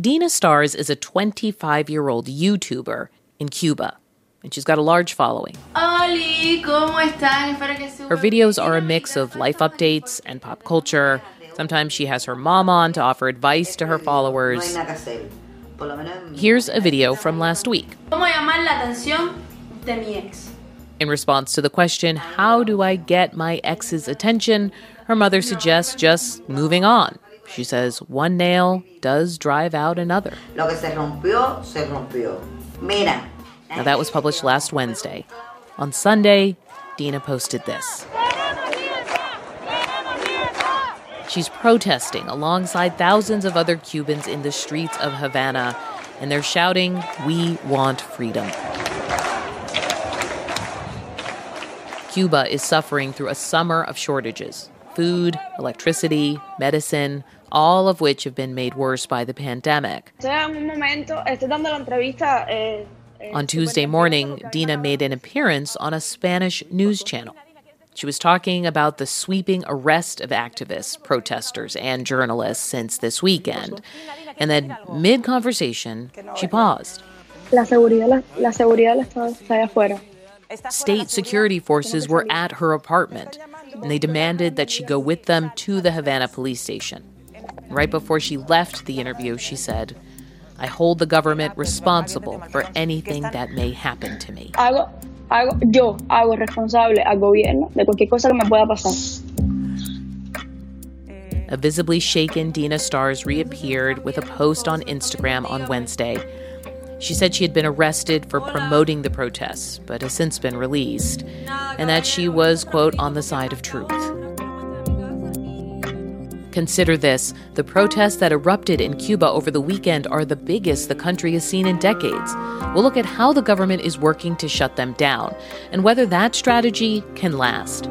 Dina Stars is a 25-year-old YouTuber in Cuba, and she's got a large following. Her videos are a mix of life updates and pop culture. Sometimes she has her mom on to offer advice to her followers. Here's a video from last week. In response to the question, how do I get my ex's attention? Her mother suggests just moving on. She says one nail does drive out another. Now that was published last Wednesday. On Sunday, Dina posted this. She's protesting alongside thousands of other Cubans in the streets of Havana, and they're shouting, "We want freedom." Cuba is suffering through a summer of shortages: food, electricity, medicine, all of which have been made worse by the pandemic. On Tuesday morning, Dina made an appearance on a Spanish news channel. She was talking about the sweeping arrest of activists, protesters, and journalists since this weekend. And then, mid-conversation, she paused. State security forces were at her apartment, and they demanded that she go with them to the Havana police station. Right before she left the interview, she said, "I hold the government responsible for anything that may happen to me." Yo hago responsable al gobierno de cualquier cosa que me pueda pasar. A visibly shaken Dina Stars reappeared with a post on Instagram on Wednesday. She said she had been arrested for promoting the protests, but has since been released, and that she was, quote, on the side of truth. Consider this. The protests that erupted in Cuba over the weekend are the biggest the country has seen in decades. We'll look at how the government is working to shut them down and whether that strategy can last.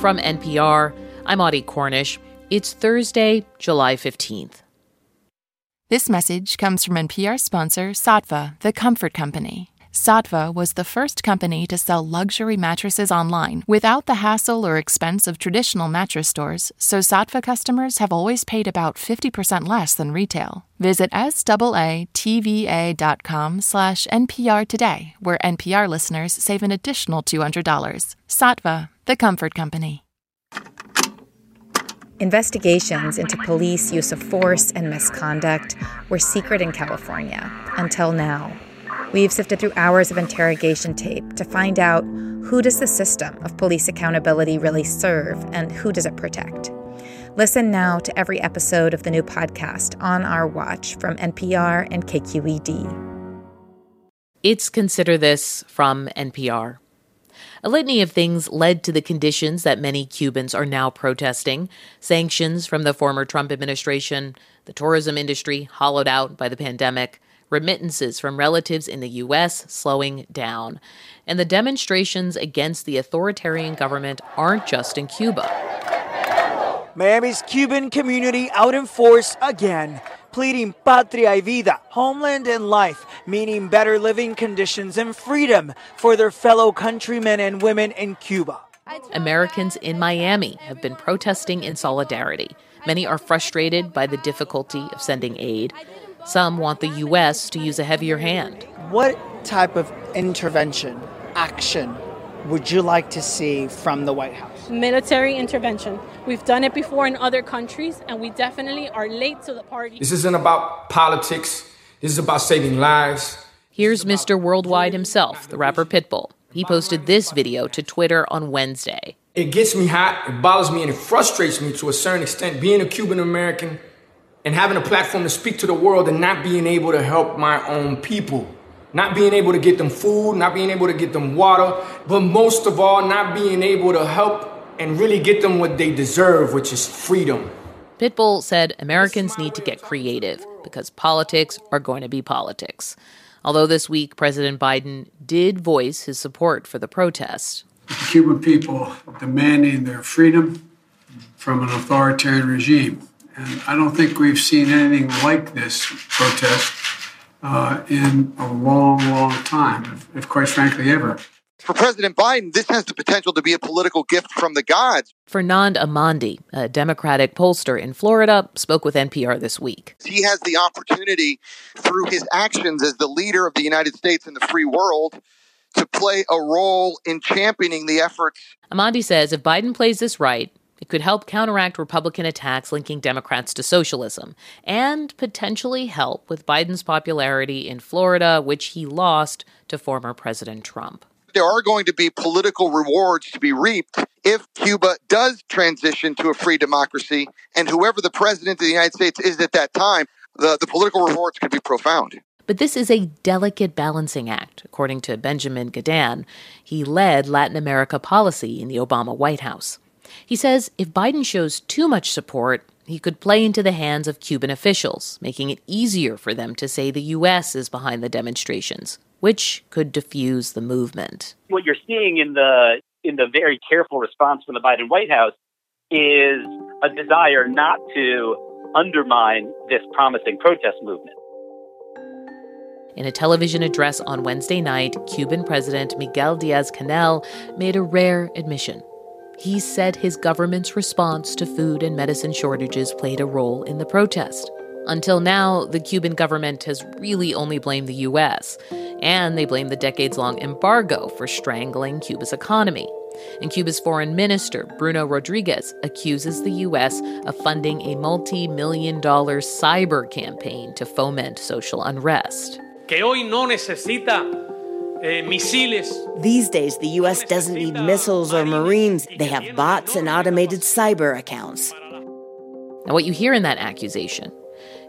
From NPR, I'm Audie Cornish. It's Thursday, July 15th. This message comes from NPR sponsor Sattva, the comfort company. Satva was the first company to sell luxury mattresses online without the hassle or expense of traditional mattress stores, so Satva customers have always paid about 50% less than retail. Visit SAATVA.com/NPR today, where NPR listeners save an additional $200. Satva, the comfort company. Investigations into police use of force and misconduct were secret in California until now. We've sifted through hours of interrogation tape to find out, who does the system of police accountability really serve, and who does it protect? Listen now to every episode of the new podcast, On Our Watch, from NPR and KQED. It's Consider This from NPR. A litany of things led to the conditions that many Cubans are now protesting. Sanctions from the former Trump administration, the tourism industry hollowed out by the pandemic, remittances from relatives in the U.S. slowing down. And the demonstrations against the authoritarian government aren't just in Cuba. Miami's Cuban community out in force again, pleading patria y vida, homeland and life, meaning better living conditions and freedom for their fellow countrymen and women in Cuba. Americans in Miami have been protesting in solidarity. Many are frustrated by the difficulty of sending aid. Some want the U.S. to use a heavier hand. What type of intervention, action, would you like to see from the White House? Military intervention. We've done it before in other countries, and we definitely are late to the party. This isn't about politics. This is about saving lives. Here's Mr. Worldwide himself, the rapper Pitbull. He posted this video to Twitter on Wednesday. It gets me hot, it bothers me, and it frustrates me to a certain extent, being a Cuban-American and having a platform to speak to the world and not being able to help my own people, not being able to get them food, not being able to get them water, but most of all, not being able to help and really get them what they deserve, which is freedom. Pitbull said Americans need to get creative because politics are going to be politics. Although this week, President Biden did voice his support for the protests. The Cuban people demanding their freedom from an authoritarian regime. And I don't think we've seen anything like this protest in a long, long time, if quite frankly ever. For President Biden, this has the potential to be a political gift from the gods. Fernand Amandi, a Democratic pollster in Florida, spoke with NPR this week. He has the opportunity, through his actions as the leader of the United States in the free world, to play a role in championing the efforts. Amandi says if Biden plays this right, it could help counteract Republican attacks linking Democrats to socialism and potentially help with Biden's popularity in Florida, which he lost to former President Trump. There are going to be political rewards to be reaped if Cuba does transition to a free democracy, and whoever the president of the United States is at that time, the political rewards could be profound. But this is a delicate balancing act, according to Benjamin Godin. He led Latin America policy in the Obama White House. He says if Biden shows too much support, he could play into the hands of Cuban officials, making it easier for them to say the U.S. is behind the demonstrations, which could diffuse the movement. What you're seeing in the very careful response from the Biden White House is a desire not to undermine this promising protest movement. In a television address on Wednesday night, Cuban President Miguel Diaz-Canel made a rare admission. He said his government's response to food and medicine shortages played a role in the protest. Until now, the Cuban government has really only blamed the U.S., and they blame the decades-long embargo for strangling Cuba's economy. And Cuba's foreign minister, Bruno Rodriguez, accuses the U.S. of funding a multi-million-dollar cyber campaign to foment social unrest. Que hoy no necesita misiles. These days, the U.S. doesn't need missiles or Marines. They have bots and automated cyber accounts. Now, what you hear in that accusation: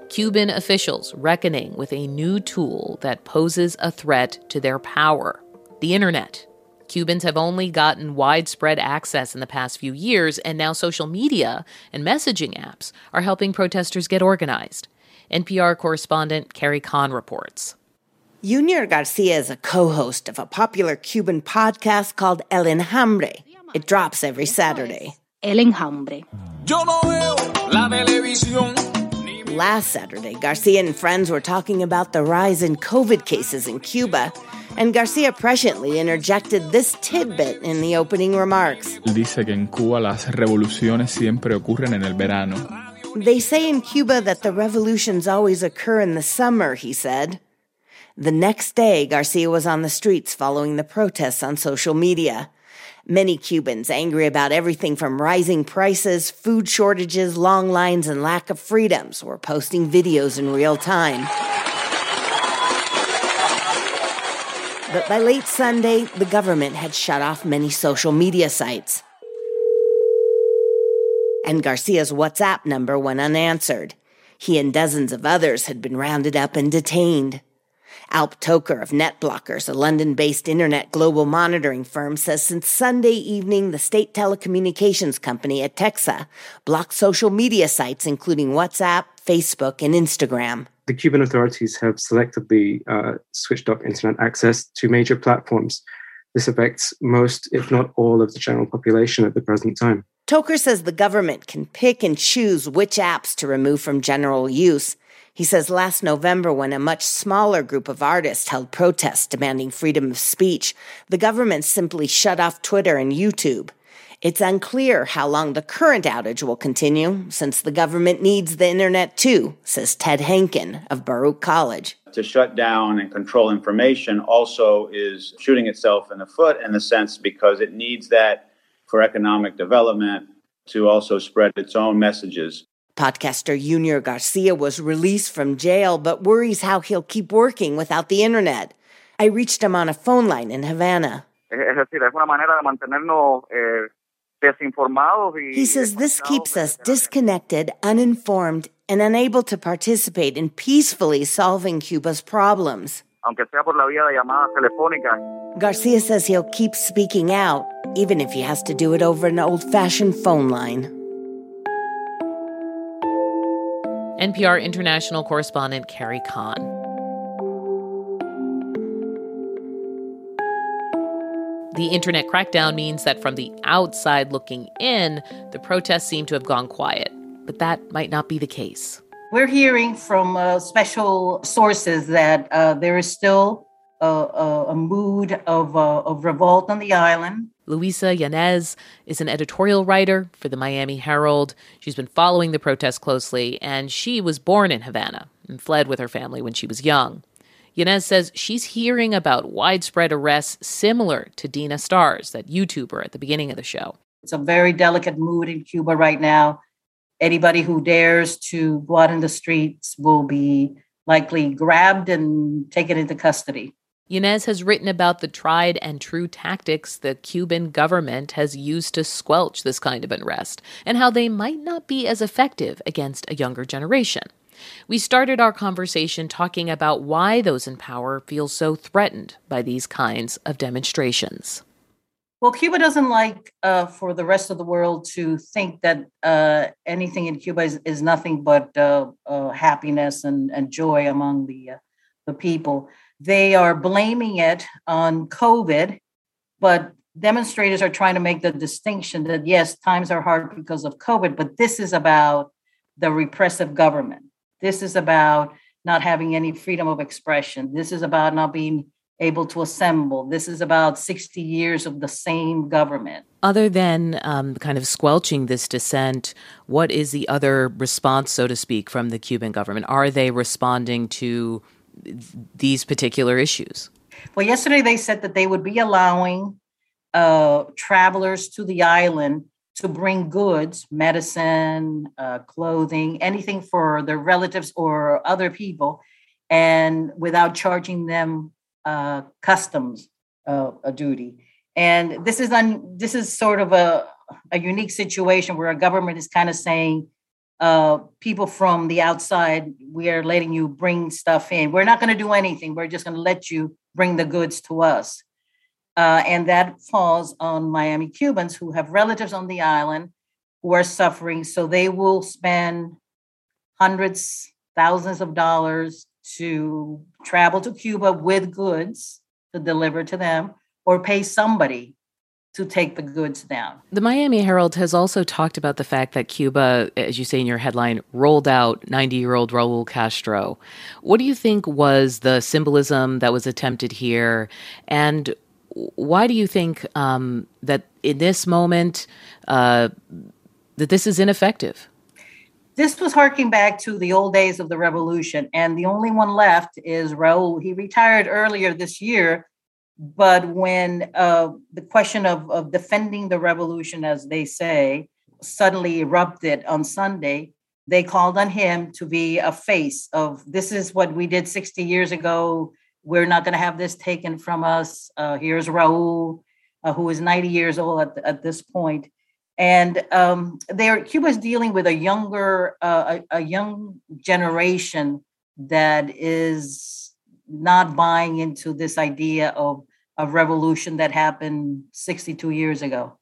Cuban officials reckoning with a new tool that poses a threat to their power, the internet. Cubans have only gotten widespread access in the past few years, and now social media and messaging apps are helping protesters get organized. NPR correspondent Carrie Kahn reports. Junior García is a co-host of a popular Cuban podcast called El Enjambre. It drops every Saturday. El Enjambre. Yo no veo la televisión. Last Saturday, Garcia and friends were talking about the rise in COVID cases in Cuba, and Garcia presciently interjected this tidbit in the opening remarks. Dice que en Cuba las revoluciones siempre ocurren en el verano. They say in Cuba that the revolutions always occur in the summer, he said. The next day, Garcia was on the streets following the protests on social media. Many Cubans angry about everything from rising prices, food shortages, long lines, and lack of freedoms were posting videos in real time. But by late Sunday, the government had shut off many social media sites. And Garcia's WhatsApp number went unanswered. He and dozens of others had been rounded up and detained. Alp Toker of NetBlockers, a London-based internet global monitoring firm, says since Sunday evening, the state telecommunications company at TEXA blocked social media sites including WhatsApp, Facebook, and Instagram. The Cuban authorities have selectively switched off internet access to major platforms. This affects most, if not all, of the general population at the present time. Toker says the government can pick and choose which apps to remove from general use. He says last November, when a much smaller group of artists held protests demanding freedom of speech, the government simply shut off Twitter and YouTube. It's unclear how long the current outage will continue, since the government needs the internet too, says Ted Henken of Baruch College. To shut down and control information also is shooting itself in the foot, in the sense because it needs that for economic development to also spread its own messages. Podcaster Junior Garcia was released from jail, but worries how he'll keep working without the internet. I reached him on a phone line in Havana. He says this keeps us disconnected, uninformed, and unable to participate in peacefully solving Cuba's problems. Garcia says he'll keep speaking out, even if he has to do it over an old-fashioned phone line. NPR international correspondent Carrie Kahn. The internet crackdown means that from the outside looking in, the protests seem to have gone quiet. But that might not be the case. We're hearing from special sources that there is still a mood of revolt on the island. Luisa Yanez is an editorial writer for the Miami Herald. She's been following the protests closely, and she was born in Havana and fled with her family when she was young. Yanez says she's hearing about widespread arrests similar to Dina Stars, that YouTuber at the beginning of the show. It's a very delicate mood in Cuba right now. Anybody who dares to go out in the streets will be likely grabbed and taken into custody. Yanez has written about the tried and true tactics the Cuban government has used to squelch this kind of unrest and how they might not be as effective against a younger generation. We started our conversation talking about why those in power feel so threatened by these kinds of demonstrations. Well, Cuba doesn't like for the rest of the world to think that anything in Cuba is nothing but happiness and joy among the people. They are blaming it on COVID, but demonstrators are trying to make the distinction that, yes, times are hard because of COVID, but this is about the repressive government. This is about not having any freedom of expression. This is about not being able to assemble. This is about 60 years of the same government. Other than kind of squelching this dissent, what is the other response, so to speak, from the Cuban government? Are they responding to these particular issues? Well, yesterday they said that they would be allowing travelers to the island to bring goods, medicine, clothing, anything for their relatives or other people, and without charging them customs a duty. And this is sort of a unique situation where a government is kind of saying, people from the outside, we are letting you bring stuff in. We're not going to do anything. We're just going to let you bring the goods to us. And that falls on Miami Cubans who have relatives on the island who are suffering. So they will spend hundreds, thousands of dollars to travel to Cuba with goods to deliver to them or pay somebody to take the goods down. The Miami Herald has also talked about the fact that Cuba, as you say in your headline, rolled out 90-year-old Raul Castro. What do you think was the symbolism that was attempted here? And why do you think that in this moment that this is ineffective? This was harking back to the old days of the revolution, and the only one left is Raul. He retired earlier this year, but when the question of defending the revolution, as they say, suddenly erupted on Sunday, they called on him to be a face of, this is what we did 60 years ago. We're not going to have this taken from us. Here's Raul, who is 90 years old at this point. And Cuba's dealing with a young generation that is not buying into this idea of a revolution that happened 62 years ago.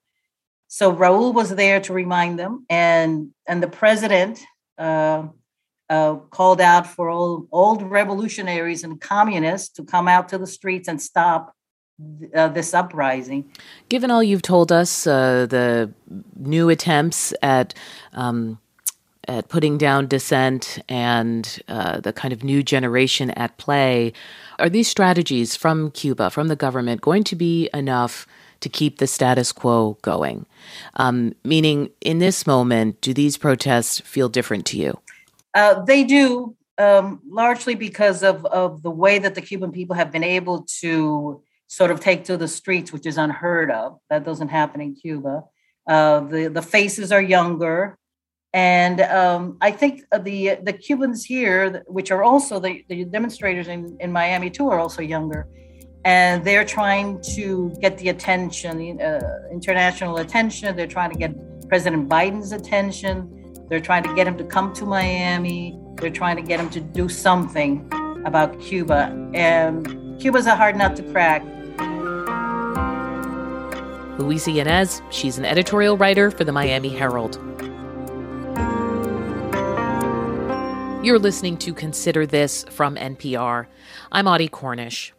So Raul was there to remind them, and the president called out for old revolutionaries and communists to come out to the streets and stop this uprising. Given all you've told us, the new attempts at putting down dissent and the kind of new generation at play, are these strategies from Cuba, from the government, going to be enough to keep the status quo going? Meaning, in this moment, do these protests feel different to you? They do, largely because of the way that the Cuban people have been able to sort of take to the streets, which is unheard of. That doesn't happen in Cuba. The faces are younger. And I think the Cubans here, which are also the demonstrators in Miami too, are also younger. And they're trying to get the attention, international attention. They're trying to get President Biden's attention. They're trying to get him to come to Miami. They're trying to get him to do something about Cuba. And Cuba's a hard nut to crack. Luisa Yanez, she's an editorial writer for the Miami Herald. You're listening to Consider This from NPR. I'm Audie Cornish.